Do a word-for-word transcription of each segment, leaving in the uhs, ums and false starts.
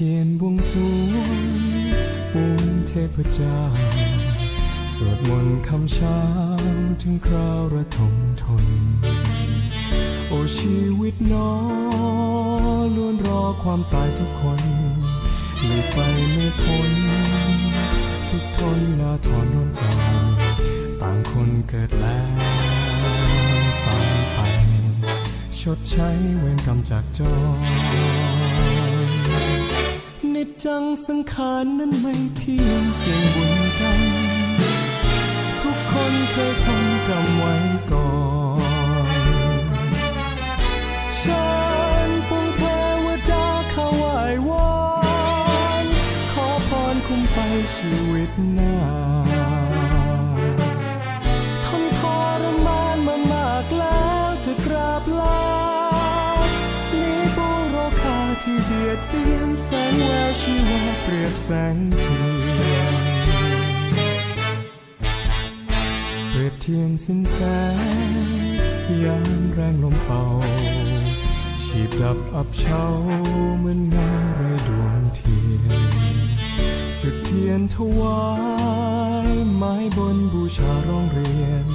เทียนบวงสรวงปูนเทพเจ้าสวดมนต์คำเช้าถึงคราวระทมทนโอชีวิตน้อล้วนรอความตายทุกคนหลีกไปไม่พ้นทุกทนนาถอนนนใจต่างคนเกิดแล้วต่างไปชดใช้เวรกรรมจากจอนิจจังสังขารนั้นไม่เที่ยงเสียงบุญกรรมทุกคนเคยทำกรรมไว้ก่อนฉันปวงเทวดาเข้าไหว้วอนขอพรคุ้มไปชีวิตหน้าทำทรมานมามากแล้วจะกราบลานี้บุโรคาที่เบียดเบียนแสงแววชีวาเปรียบแสงเทียนเปรียบเทียนสิ้นแสงยามแรงลมเป่าฉีบดับอับเฉาเหมือนเงาไร้ดวงเทียนจุดเทียนถวายไม้บนบูชาร้องเรียน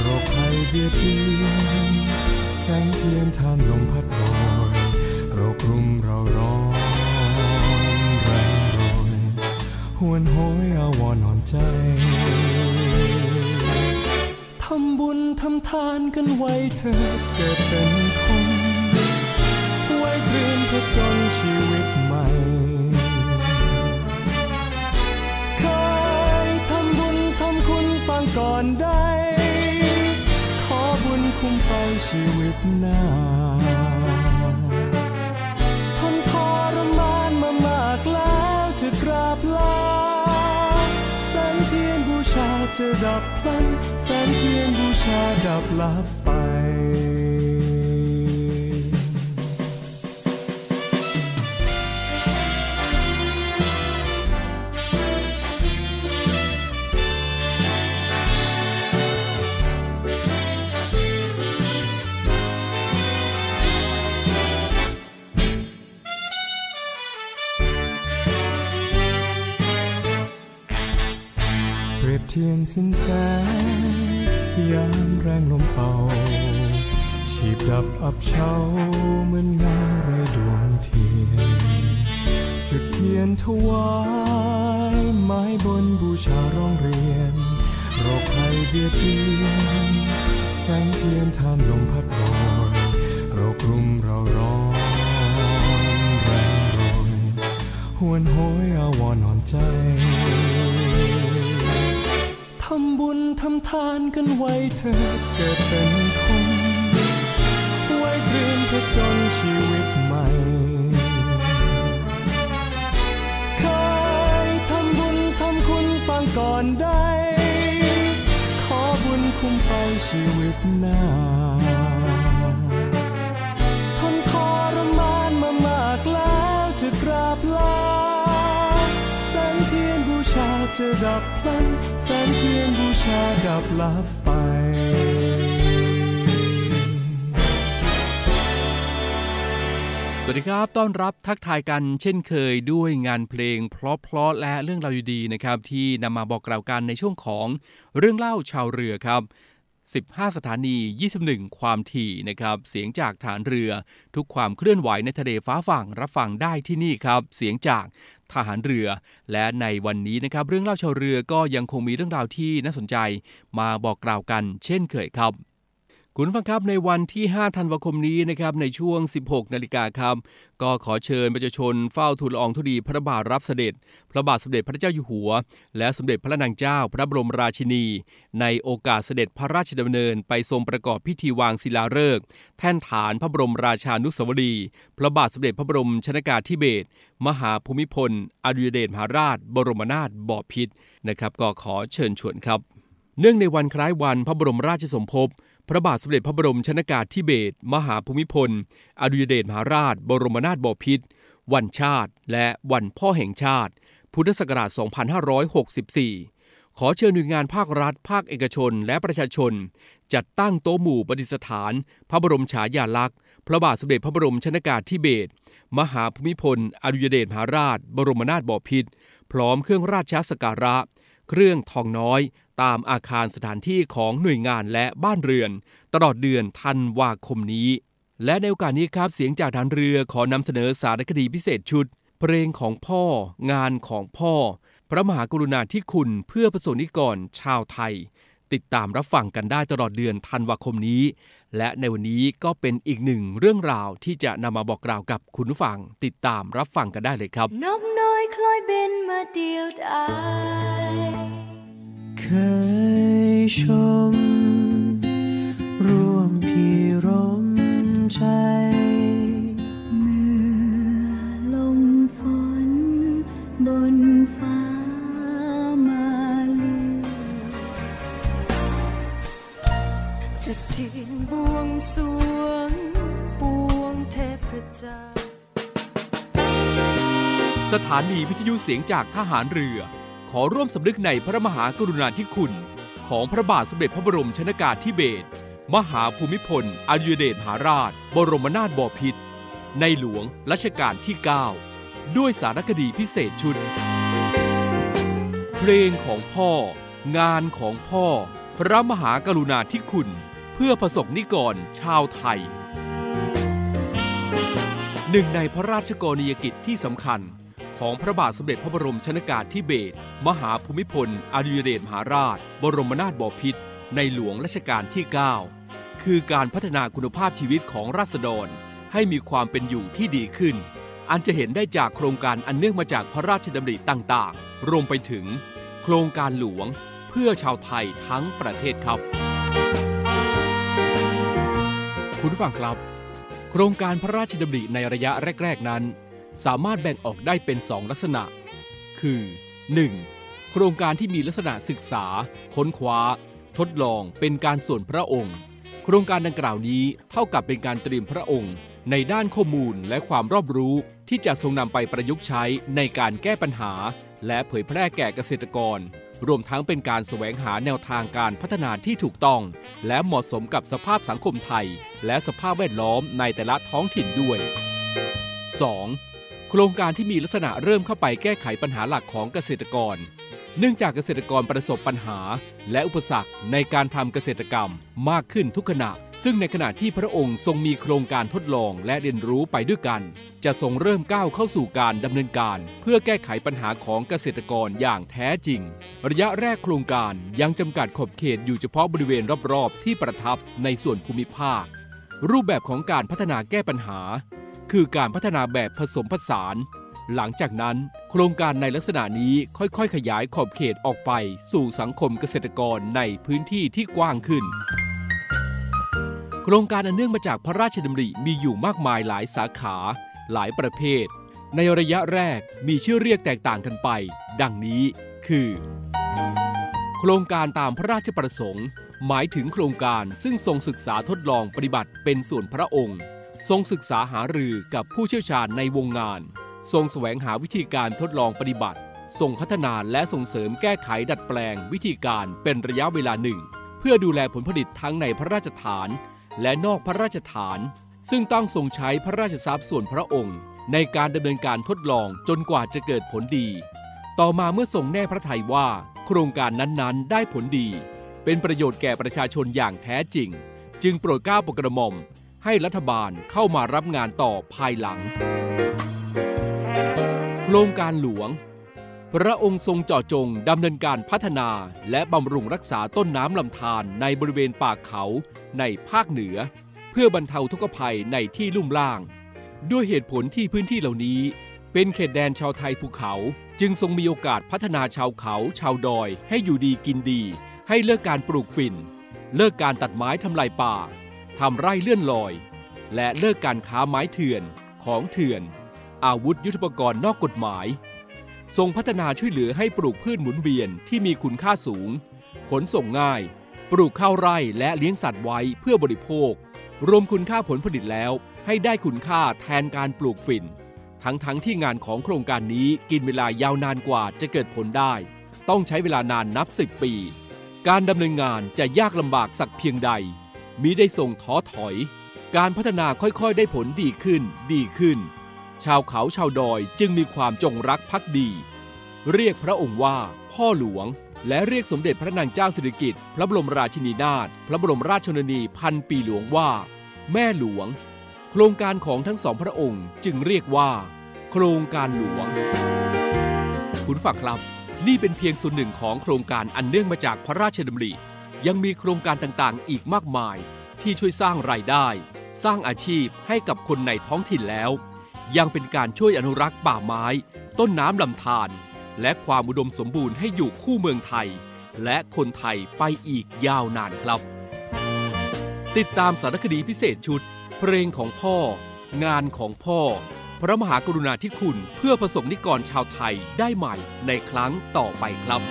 โรคภัยเบียดเบียนแสงเทียนทานลมพัดโบยโรครุมเราร้อนหวนโหยอาวรณ์อ่อนใจทำบุญทำทานกันไว้เถิดเกิดเป็นคนไว้เตรียมผจญชีวิตใหม่เคยทำบุญทำคุณปางก่อนได้ขอบุญคุ้มไปชีวิตหน้าทนทรมานมามากแล้วจะกราบลาแสงเทียนบูชาจะดับพลันแสงเทียนบูชาดับลับไปเทียนสิ้นแสงยามแรงลมเป่าฉีบดับอับเฉาเหมือนเงาไร้ดวงเทียนจุดเทียนถวายไม้บนบูชาร้องเรียนโรคภัยเบียดเบียนแสงเทียนทานลมพัดโบยโรครุมเราร้อนแรงโรยหวนโหยอาวรณ์อ่อนใจทำบุญทำทานกันไว้เถิดเกิดเป็นคนไว้เตรียมผจญชีวิตใหม่เคยทำบุญทำคุณปางก่อนได้ขอบุญคุ้มไปชีวิตหน้าทนทรมานมามากแล้วจะกราบลาแสงเทียนบูชาจะดับพลันแสงเทียนบูชาดับลับไปสวัสดีครับต้อนรับทักทายกันเช่นเคยด้วยงานเพลงเพลาะๆและเรื่องราวดีๆนะครับที่นำมาบอกกล่าวกันในช่วงของเรื่องเล่าชาวเรือครับสิบห้าสถานียี่สิบเอ็ดความถี่นะครับเสียงจากฐานเรือทุกความเคลื่อนไหวในทะเลฟ้าฝั่งรับฟังได้ที่นี่ครับเสียงจากทหารเรือและในวันนี้นะครับเรื่องเล่าชาวเรือก็ยังคงมีเรื่องราวที่น่าสนใจมาบอกกล่าวกันเช่นเคยครับ คุณผู้ฟังครับในวันที่ห้าธันวาคมนี้นะครับในช่วงสิบหกนาฬิกาครับก็ขอเชิญประชาชนเฝ้าทูลละอองธุลีพระบาทรับเสด็จพระบาทสมเด็จพระเจ้าอยู่หัวและสมเด็จพระนางเจ้าพระบรมราชินีในโอกาสเสด็จพระราชดำเนินไปทรงประกอบพิธีวางศิลาฤกษ์แท่นฐานพระบรมราชานุสาวรีย์พระบาทสมเด็จพระบรมชนกาธิเบศรมหาภูมิพลอดุลยเดชมหาราชบรมนาถบพิตรนะครับก็ขอเชิญชวนครับเนื่องในวันคล้ายวันพระบรมราชสมภพพระบาทสมเด็จพระบรมชนกาธิเบศรมหาภูมิพลอดุลยเดชมหาราชบรมนาถบพิตรวันชาติและวันพ่อแห่งชาติพุทธศักราช สองพันห้าร้อยหกสิบสี่ ขอเชิญหน่วยงานภาครัฐภาคเอกชนและประชาชนจัดตั้งโต๊ะหมู่ประดิษฐานพระบรมฉายาลักษณ์พระบาทสมเด็จพระบรมชนกาธิเบศรมหาภูมิพลอดุลยเดชมหาราชบรมนาถบพิตรพร้อมเครื่องราชสักการะเครื่องทองน้อยตามอาคารสถานที่ของหน่วยงานและบ้านเรือนตลอดเดือนธันวาคมนี้และในโอกาสนี้ครับเสียงจากฐานเรือขอนำเสนอสารคดีพิเศษชุดเพลงของพ่องานของพ่อพระมหากรุณาธิคุณเพื่อประสงค์นิกรชาวไทยติดตามรับฟังกันได้ตลอดเดือนธันวาคมนี้และในวันนี้ก็เป็นอีกหนึ่งเรื่องราวที่จะนำมาบอกกล่าวกับคุณผู้ฟังติดตามรับฟังกันได้เลยครับนกน้อยคล้อยบินมาเดียวดายเคยชมร่วมพิรมใจเมื่อลมฝนบนฟ้ามาลือจุดเทียนบวงสรวงปวงเทพเจ้าสถานีวิทยุเสียงจากทหารเรือขอร่วมสำนึกในพระมหากรุณาธิคุณของพระบาทสมเด็จพระบรมชนกาธิเบศรมหาภูมิพลอดุลยเดชมหาราชบรมนาถบพิตรในหลวงรัชกาลที่เก้าด้วยสารคดีพิเศษชุดเพลงของพ่องานของพ่อพระมหากรุณาธิคุณเพื่อประสงค์นิกรชาวไทยหนึ่งในพระราชกรณียกิจที่สำคัญของพระบาทสมเด็จพระบรมชนกาธิเบศรมหาภูมิพลอดุลยเดชมหาราชบรมนาถบพิตรในหลวงรัชกาลที่เก้าคือการพัฒนาคุณภาพชีวิตของราษฎรให้มีความเป็นอยู่ที่ดีขึ้นอันจะเห็นได้จากโครงการอันเนื่องมาจากพระราชดำริต่างๆรวมไปถึงโครงการหลวงเพื่อชาวไทยทั้งประเทศครับคุณผู้ฟังครับโครงการพระราชดำริในระยะแรกๆนั้นสามารถแบ่งออกได้เป็นสองลักษณะคือ หนึ่ง. โครงการที่มีลักษณะศึกษาค้นคว้าทดลองเป็นการส่วนพระองค์โครงการดังกล่าวนี้เท่ากับเป็นการเตรียมพระองค์ในด้านข้อมูลและความรอบรู้ที่จะทรงนำไปประยุกต์ใช้ในการแก้ปัญหาและเผยแพร่แก่เกษตรกรรวมทั้งเป็นการแสวงหาแนวทางการพัฒนาที่ถูกต้องและเหมาะสมกับสภาพสังคมไทยและสภาพแวดล้อมในแต่ละท้องถิ่นด้วย สอง.โครงการที่มีลักษณะเริ่มเข้าไปแก้ไขปัญหาหลักของเกษตรกรเนื่องจากเกษตรกรประสบปัญหาและอุปสรรคในการทำเกษตรกรรมมากขึ้นทุกขณะซึ่งในขณะที่พระองค์ทรงมีโครงการทดลองและเรียนรู้ไปด้วยกันจะทรงเริ่มก้าวเข้าสู่การดำเนินการเพื่อแก้ไขปัญหาของเกษตรกรอย่างแท้จริงระยะแรกโครงการยังจำกัดขอบเขตอยู่เฉพาะบริเวณรอบๆที่ประทับในส่วนภูมิภาครูปแบบของการพัฒนาแก้ปัญหาคือการพัฒนาแบบผสมผสานหลังจากนั้นโครงการในลักษณะนี้ค่อยๆขยายขอบเขตออกไปสู่สังคมเกษตรกรในพื้นที่ที่กว้างขึ้นโครงการอันเนื่องมาจากพระราชดำริมีอยู่มากมายหลายสาขาหลายประเภทในระยะแรกมีชื่อเรียกแตกต่างกันไปดังนี้คือโครงการตามพระราชประสงค์หมายถึงโครงการซึ่งทรงศึกษาทดลองปฏิบัติเป็นส่วนพระองค์ทรงศึกษาหารือกับผู้เชี่ยวชาญในวงงานทรงแสวงหาวิธีการทดลองปฏิบัติทรงพัฒนาและส่งเสริมแก้ไขดัดแปลงวิธีการเป็นระยะเวลาหนึ่งเพื่อดูแลผลผลิตทั้งในพระราชฐานและนอกพระราชฐานซึ่งต้องทรงใช้พระราชทรัพย์ส่วนพระองค์ในการดำเนินการทดลองจนกว่าจะเกิดผลดีต่อมาเมื่อทรงแน่พระทัยว่าโครงการนั้นๆได้ผลดีเป็นประโยชน์แก่ประชาชนอย่างแท้จริงจึงโปรดเกล้าโปรดกระหม่อมให้รัฐบาลเข้ามารับงานต่อภายหลังโครงการหลวง พระองค์ทรงเจาะจงดำเนินการพัฒนาและบำรุงรักษาต้นน้ำลำธารในบริเวณป่าเขาในภาคเหนือเพื่อบรรเทาทุกข์ภัยในที่ลุ่มล่างด้วยเหตุผลที่พื้นที่เหล่านี้เป็นเขตแดนชาวไทยภูเขาจึงทรงมีโอกาสพัฒนาชาวเขาชาวดอยให้อยู่ดีกินดีให้เลิกการปลูกฝิ่นเลิกการตัดไม้ทำลายป่าทำไร่เลื่อนลอยและเลิกการค้าไม้เถื่อนของเถื่อนอาวุธยุทโธปกรณ์นอกกฎหมายทรงพัฒนาช่วยเหลือให้ปลูกพืชหมุนเวียนที่มีคุณค่าสูงขนส่งง่ายปลูกข้าวไร่และเลี้ยงสัตว์ไว้เพื่อบริโภครวมคุณค่าผลผลิตแล้วให้ได้คุณค่าแทนการปลูกฝิ่นทั้งๆ ท, ที่งานของโครงการนี้กินเวลายาวนานกว่าจะเกิดผลได้ต้องใช้เวลานานนับสิบปีการดำเนินงานจะยากลำบากสักเพียงใดมิได้ส่งท้อถอยการพัฒนาค่อยๆได้ผลดีขึ้นดีขึ้นชาวเขาชาวดอยจึงมีความจงรักภักดีเรียกพระองค์ว่าพ่อหลวงและเรียกสมเด็จพระนางเจ้าสิริกิติ์พระบรมราชินีนาถพระบรมราชชนนีพันปีหลวงว่าแม่หลวงโครงการของทั้งสองพระองค์จึงเรียกว่าโครงการหลวงคุณฝากครับนี่เป็นเพียงส่วนหนึ่งของโครงการอันเนื่องมาจากพระราชดำริยังมีโครงการต่างๆอีกมากมายที่ช่วยสร้างรายได้สร้างอาชีพให้กับคนในท้องถิ่นแล้วยังเป็นการช่วยอนุรักษ์ป่าไม้ต้นน้ำลำธารและความอุดมสมบูรณ์ให้อยู่คู่เมืองไทยและคนไทยไปอีกยาวนานครับติดตามสารคดีพิเศษชุดเพลงของพ่องานของพ่อพระมหากรุณาธิคุณเพื่อประสบนิกรชาวไทยได้ใหม่ในครั้งต่อไปครับ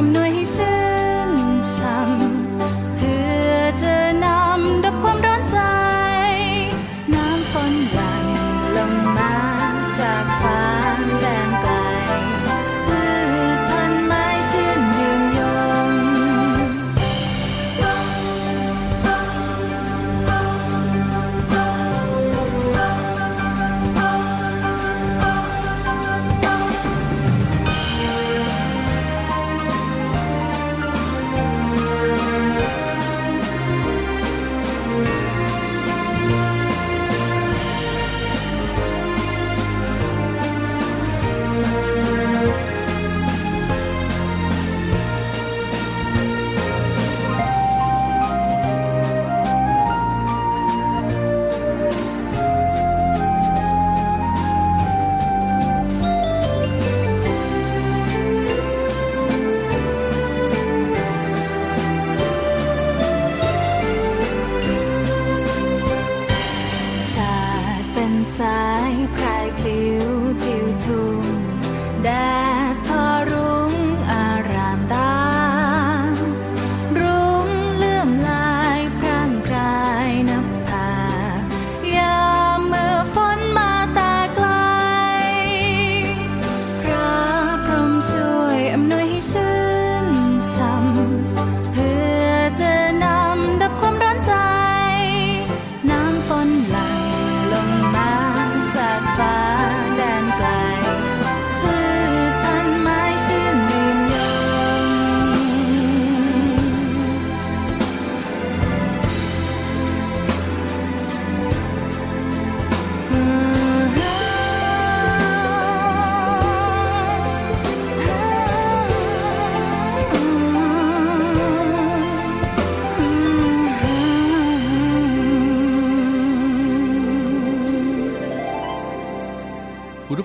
I'm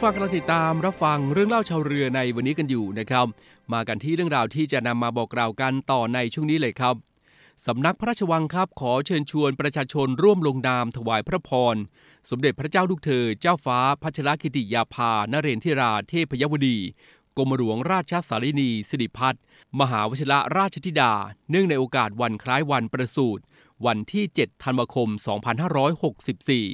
ผู้ฟังกำลังติดตามรับฟังเรื่องเล่าชาวเรือในวันนี้กันอยู่นะครับมากันที่เรื่องราวที่จะนำมาบอกกล่าวกันต่อในช่วงนี้เลยครับสำนักพระราชวังครับขอเชิญชวนประชาชนร่วมลงนามถวายพระพรสมเด็จพระเจ้าลูกเธอเจ้าฟ้าพัชรกิติยาภานเรนทิราเทพยวดีกรมหลวงราชสารินีสิริพัฒน์มหาวชิรราชธิดาเนื่องในโอกาสวันคล้ายวันประสูติวันที่เจ็ดธันวาคมสองพันห้าร้อยหกสิบสี่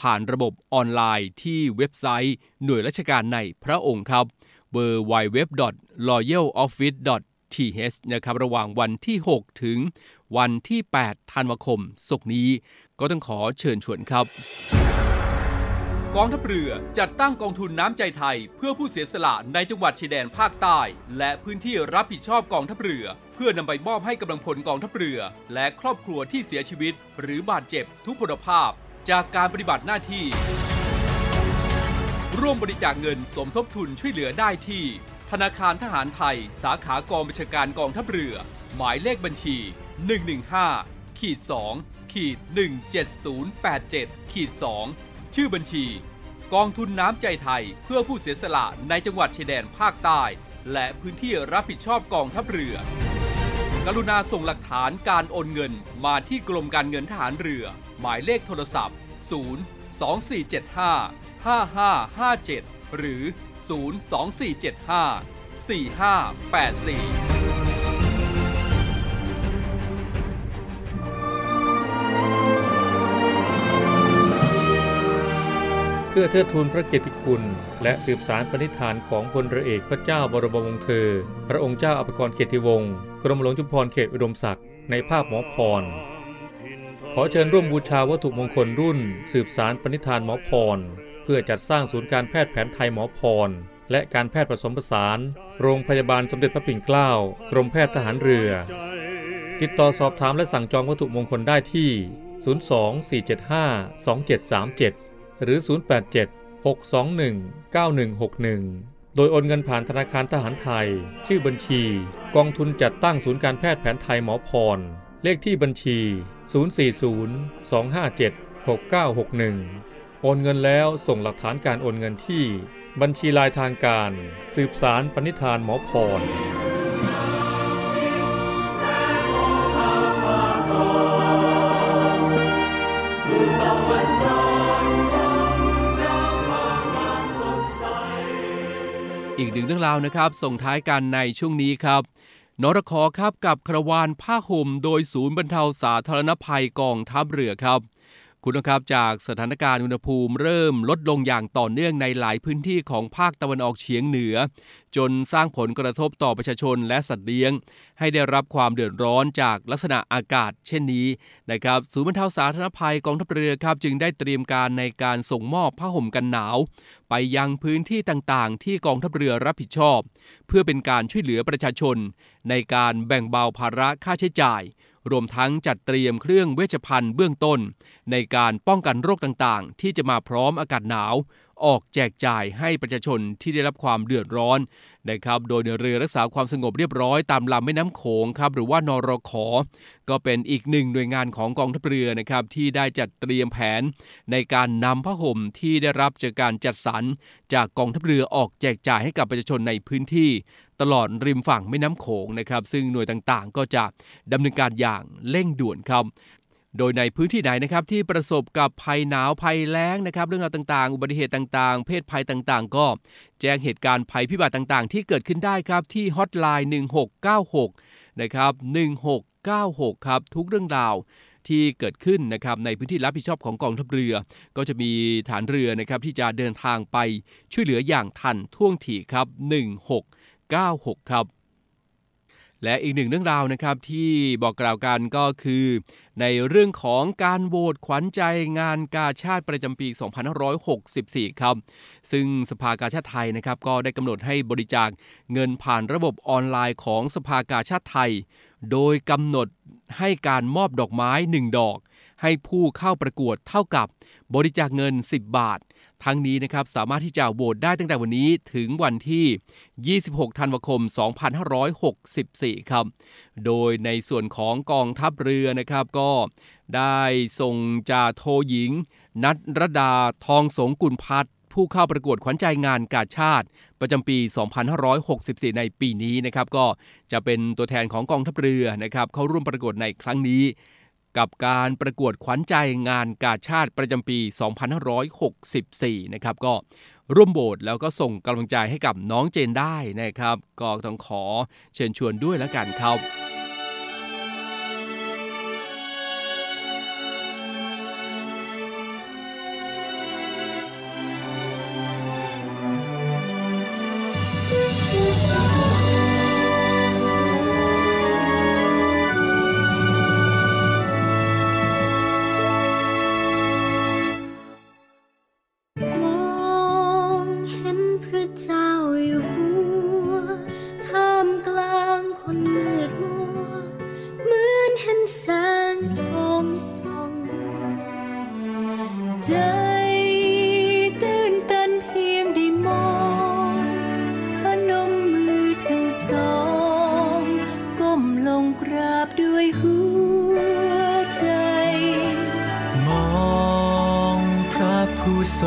ผ่านระบบออนไลน์ที่เว็บไซต์หน่วยราชการในพระองค์ครับ ดับเบิลยู ดับเบิลยู ดับเบิลยู ดอท รอยัลออฟฟิศ ดอท ที เอช นะครับระหว่างวันที่หกถึงวันที่แปดธันวาคมศกนี้ก็ต้องขอเชิญชวนครับกองทัพเรือจัดตั้งกองทุนน้ำใจไทยเพื่อผู้เสียสละในจังหวัดชายแดนภาคใต้และพื้นที่รับผิดชอบกองทัพเรือเพื่อนำไปมอบให้กำลังพลกองทัพเรือและครอบครัวที่เสียชีวิตหรือบาดเจ็บทุพพลภาพจากการปฏิบัติหน้าที่ร่วมบริจาคเงินสมทบทุนช่วยเหลือได้ที่ธนาคารทหารไทยสาขากองบัญชาการกองทัพเรือหมายเลขบัญชี หนึ่ง หนึ่ง ห้า สอง หนึ่ง เจ็ด ศูนย์ แปด เจ็ด สองชื่อบัญชีกองทุนน้ำใจไทยเพื่อผู้เสียสละในจังหวัดชายแดนภาคใต้และพื้นที่รับผิดชอบกองทัพเรือกรุณาส่งหลักฐานการโอนเงินมาที่กรมการเงินทหารเรือหมายเลขโทรศัพท์ศูนย์ สอง สี่ เจ็ด ห้า ห้า ห้า ห้า เจ็ดหรือศูนย์ สอง สี่ เจ็ด ห้า สี่ ห้า แปด สี่เพื่อเทิดทูนพระเกียรติคุณและสืบสานปณิธานของพลเรือเอกพระเจ้าบรมวงศ์เธอพระองค์เจ้าอภกรเกียรติวงศ์กรมหลวงชุมพรเขตอุดมศักดิ์ในภาพหมอพรขอเชิญร่วมบูชาวัตถุมงคลรุ่นสืบสานปณิธานหมอพรเพื่อจัดสร้างศูนย์การแพทย์แผนไทยหมอพรและการแพทย์ผสมผสานโรงพยาบาลสมเด็จพระปิ่นเกล้ากรมแพทย์ทหารเรือติดต่อสอบถามและสั่งจองวัตถุมงคลได้ที่ศูนย์ สอง สี่ เจ็ด ห้า สอง เจ็ด สาม เจ็ดหรือ ศูนย์ แปด เจ็ด หก สอง หนึ่ง เก้า หนึ่ง หก หนึ่ง โดยโอนเงินผ่านธนาคารทหารไทยชื่อบัญชีกองทุนจัดตั้งศูนย์การแพทย์แผนไทยหมอพรเลขที่บัญชี ศูนย์ สี่ ศูนย์ สอง ห้า เจ็ด หก เก้า หก หนึ่ง โอนเงินแล้วส่งหลักฐานการโอนเงินที่บัญชีรายทางการสืบสานปณิธานหมอพรอีกหนึ่งเรื่องราวนะครับส่งท้ายกันในช่วงนี้ครับนรข.ครับกับคาราวานผ้าห่มโดยศูนย์บรรเทาสาธารณภัยกองทัพเรือครับคุณนะครับจากสถานการณ์อุณหภูมิเริ่มลดลงอย่างต่อเนื่องในหลายพื้นที่ของภาคตะวันออกเฉียงเหนือจนสร้างผลกระทบต่อประชาชนและสัตว์เลี้ยงให้ได้รับความเดือดร้อนจากลักษณะอากาศเช่นนี้นะครับศูนย์บรรเทาสาธารณภัยกองทัพเรือครับจึงได้เตรียมการในการส่งมอบผ้าห่มกันหนาวไปยังพื้นที่ต่างๆที่กองทัพเรือรับผิดชอบเพื่อเป็นการช่วยเหลือประชาชนในการแบ่งเบาภาระค่าใช้จ่ายรวมทั้งจัดเตรียมเครื่องเวชภัณฑ์เบื้องต้นในการป้องกันโรคต่างๆที่จะมาพร้อมอากาศหนาวออกแจกจ่ายให้ประชาชนที่ได้รับความเดือดร้อนนะครับโดยเรือรักษาความสงบเรียบร้อยตามลำแม่น้ำโขงครับหรือว่านรข.ก็เป็นอีกหนึ่งหน่วยงานของกองทัพเรือนะครับที่ได้จัดเตรียมแผนในการนำผ้าห่มที่ได้รับจากการจัดสรรจากกองทัพเรือออกแจกจ่ายให้กับประชาชนในพื้นที่ตลอดริมฝั่งแม่น้ำโขงนะครับซึ่งหน่วยต่างๆก็จะดำเนินการอย่างเร่งด่วนครับโดยในพื้นที่ไหนนะครับที่ประสบกับภัยหนาวภัยแล้งนะครับเรื่องราวต่างๆอุบัติเหตุต่างๆเพศภัยต่างๆก็แจ้งเหตุการณ์ภัยพิบัติต่างๆที่เกิดขึ้นได้ครับที่ฮอตไลน์หนึ่งหกเก้าหกนะครับหนึ่งหกเก้าหกครับทุกเรื่องราวที่เกิดขึ้นนะครับในพื้นที่รับผิดชอบของกองทัพเรือก็จะมีฐานเรือนะครับที่จะเดินทางไปช่วยเหลืออย่างทันท่วงทีครับหนึ่งหกเก้าหกครับและอีกหนึ่งเรื่องราวนะครับที่บอกกล่าวกันก็คือในเรื่องของการโหวตขวัญใจงานกาชาติประจำปีสองพันห้าร้อยหกสิบสี่ครับซึ่งสภากาชาติไทยนะครับก็ได้กำหนดให้บริจาคเงินผ่านระบบออนไลน์ของสภากาชาติไทยโดยกำหนดให้การมอบดอกไม้หนึ่งดอกให้ผู้เข้าประกวดเท่ากับบริจาคเงินสิบบาททั้งนี้นะครับสามารถที่จะโหวตได้ตั้งแต่วันนี้ถึงวันที่ยี่สิบหกธันวาคมสองพันห้าร้อยหกสิบสี่ครับโดยในส่วนของกองทัพเรือนะครับก็ได้ส่งจ่าโทหญิงณัฐรดาทองสงกุลพัฒน์ ผู้เข้าประกวดขวัญใจงานกาชาติประจำปีสองพันห้าร้อยหกสิบสี่ในปีนี้นะครับก็จะเป็นตัวแทนของกองทัพเรือนะครับเข้าร่วมประกวดในครั้งนี้กับการประกวดขวัญใจงานกาชาติประจำปีสองพันห้าร้อยหกสิบสี่นะครับก็ร่วมโหวตแล้วก็ส่งกำลังใจให้กับน้องเจนได้นะครับก็ต้องขอเชิญชวนด้วยละกันครับ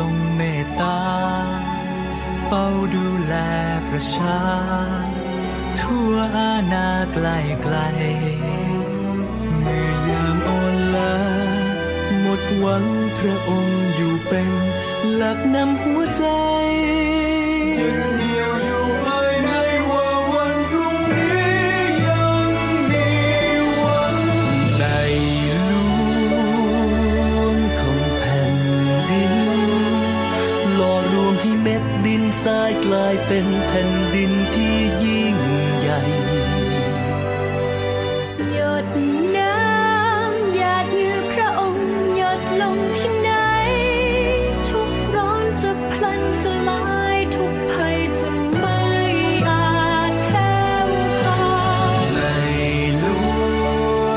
ทรงเมตตาเฝ้าดูแลประชาทั่วอาณาไกลไกลเมื่อยามอ่อนล้าหมดหวังพระองค์อยู่เป็นหลักนำหัวใจยึดเหนี่ยวอยู่ภายในว่าวันพรุ่งนี้ยังมีหวังในเม็ดดินทรายกลายเป็นแผ่นดินที่ยิ่งใหญ่หยดน้ำหยาดเหงื่อพระองค์หยดลงที่ไหนทุกร้อนจะพลันสลายทุกภัยจะไม่อาจแพ้พ่ายในหล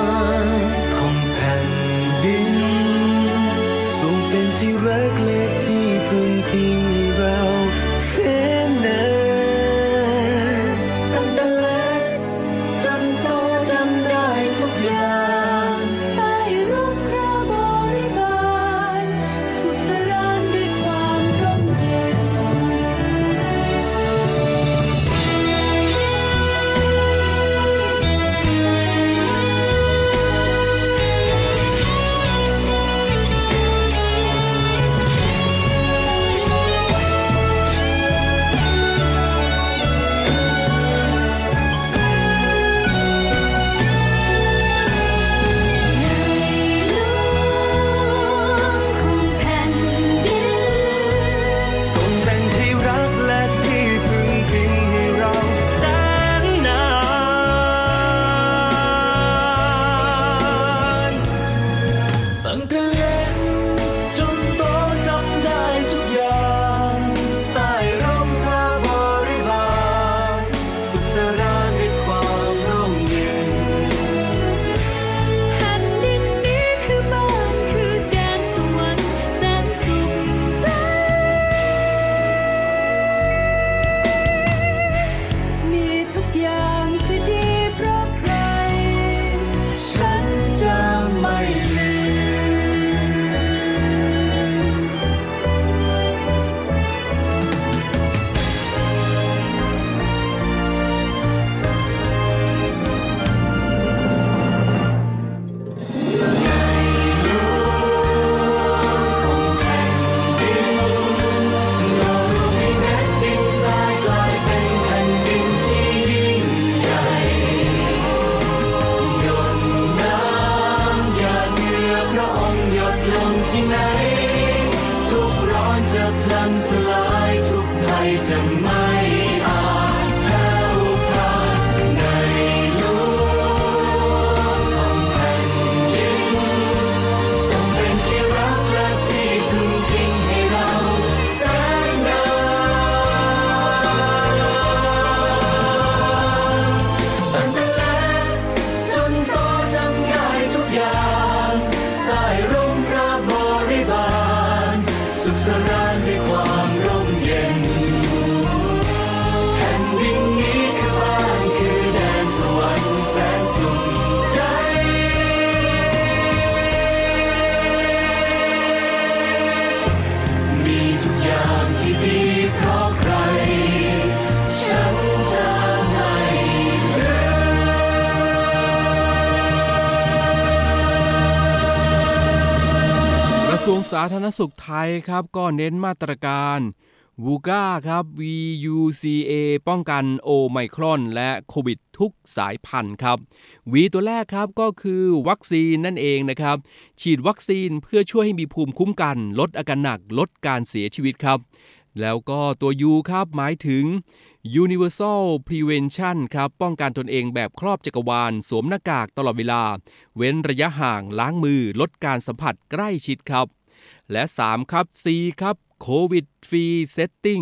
วงของแผ่นดินทรงเป็นที่รักและที่พึ่งพิงตั้งแต่เล็กจนโตจำได้ทุกอย่าง าธารณสุขไทยครับก็เน้นมาตรการวูก้าครับ วี ยู ซี เอ ป้องกันโอไมครอนและโควิดทุกสายพันธุ์ครับ วี ตัวแรกครับก็คือวัคซีนนั่นเองนะครับฉีดวัคซีนเพื่อช่วยให้มีภูมิคุ้มกันลดอาการหนักลดการเสียชีวิตครับแล้วก็ตัว ยู ครับหมายถึง Universal Prevention ครับป้องกันตนเองแบบครอบจักรวาลสวมหน้ากากตลอดเวลาเว้นระยะห่างล้างมือลดการสัมผัสใกล้ชิดครับและสามครับ ซี ครับโควิดฟรีเซตติ้ง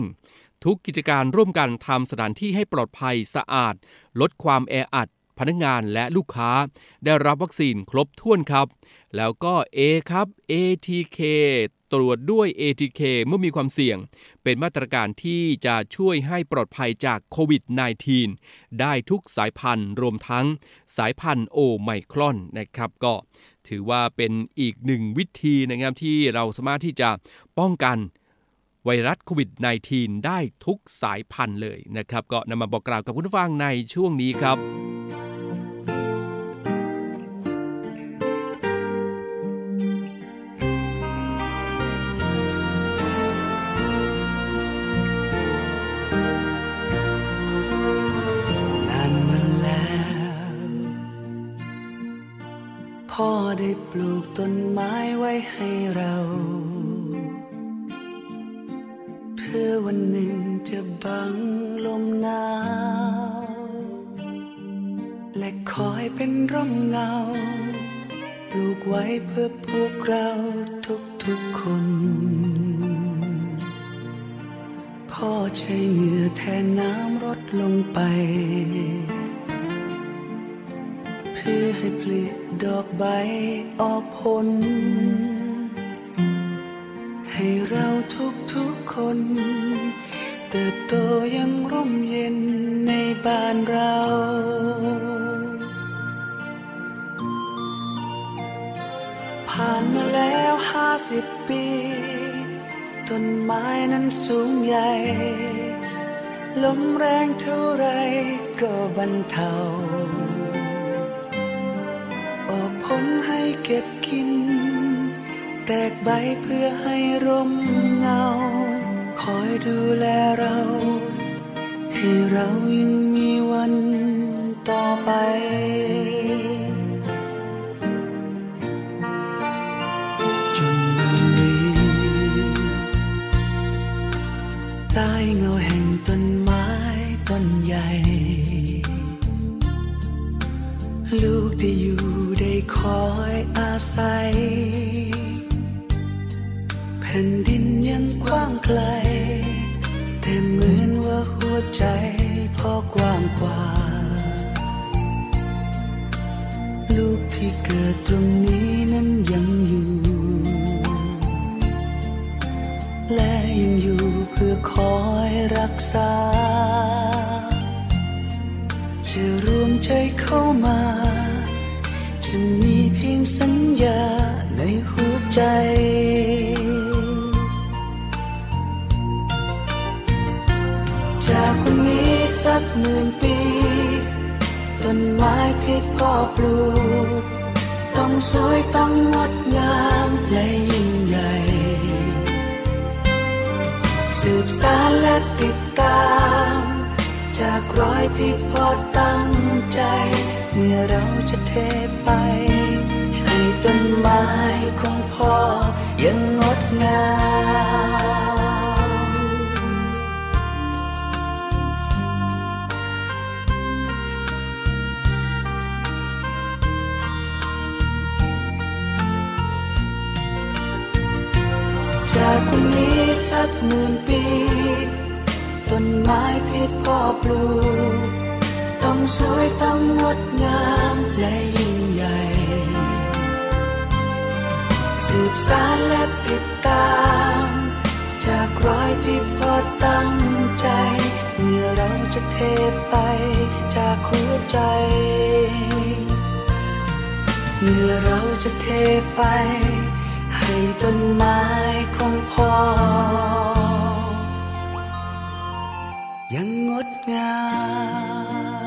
ทุกกิจการร่วมกันทำสถานที่ให้ปลอดภัยสะอาดลดความแออัดพนักงานและลูกค้าได้รับวัคซีนครบถ้วนครับแล้วก็ A ครับ เอ ที เค ตรวจด้วย เอ ที เค เมื่อมีความเสี่ยงเป็นมาตรการที่จะช่วยให้ปลอดภัยจากโควิด สิบเก้า ได้ทุกสายพันธุ์รวมทั้งสายพันธุ์โอไมครอนนะครับก็ถือว่าเป็นอีกหนึ่งวิธีนะครับที่เราสามารถที่จะป้องกันไวรัสโควิด สิบเก้า ได้ทุกสายพันธุ์เลยนะครับก็นำมาบอกกล่าวกับคุณผู้ฟังในช่วงนี้ครับนานมาแล้วพ่อได้ปลูกต้นไม้ไว้ให้เราเพื่อวันหนึ่งจะบังลมหนาวและคอยเป็นร่มเงาปลูกไว้เพื่อพวกเราทุกๆคนพ่อใช้เหงื่อแทนน้ำรดลงไปเพื่อให้ผลิดอกใบออกผลให้เราทุกๆคนเติบโตยังร่มเย็นในบ้านเราผ่านมาแล้วห้าสิบปีต้นไม้นั้นสูงใหญ่ลมแรงเท่าไรก็บรรเทาออกผลให้เก็บกินแตกใบเพื่อให้ร่มเงาคอยดูแลเราให้เรายังมีวันต่อไปจนวันนี้ใต้เงาแห่งต้นไม้ต้นใหญ่ลูกได้อยู่ได้คอยอาศัยแผ่นดินยังกว้างไกลแต่เหมือนว่าหัวใจพ่อกว้างกว่าลูกที่เกิดตรงนี้นั้นยังอยู่และยังอยู่เพื่อคอยรักษาจะรวมใจเข้ามาจะมีเพียงสัญญาในหัวใจจากวันนี้สักหมื่นปีต้นไม้ที่พ่อปลูกต้องสวยต้องงดงามและยิ่งใหญ่สืบสานและติดตามจากรอยที่พ่อตั้งใจเมื่อเราจะเทไปให้ต้นไม้ของพ่อยังงดงามจากวันนี้สักหมื่นปีต้นไม้ที่พ่อปลูกต้องสวยต้องงดงามและยิ่งใหญ่สืบสานและติดตามจากรอยที่พ่อตั้งใจเมื่อเราจะเทไปจากหัวใจเมื่อเราจะเทไปให้ต้นไม้ของพ่อยังงดงาม